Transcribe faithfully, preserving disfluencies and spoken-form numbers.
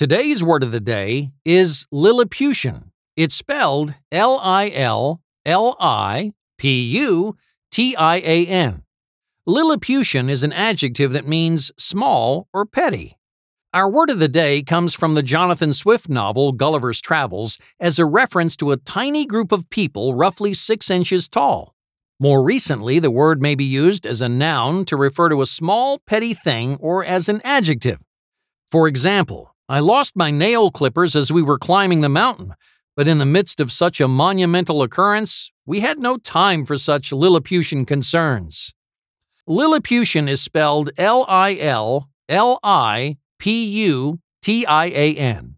Today's word of the day is Lilliputian. It's spelled L I L L I P U T I A N. Lilliputian is an adjective that means small or petty. Our word of the day comes from the Jonathan Swift novel Gulliver's Travels as a reference to a tiny group of people roughly six inches tall. More recently, the word may be used as a noun to refer to a small, petty thing or as an adjective. For example, I lost my nail clippers as we were climbing the mountain, but in the midst of such a monumental occurrence, we had no time for such Lilliputian concerns. Lilliputian is spelled L I L L I P U T I A N.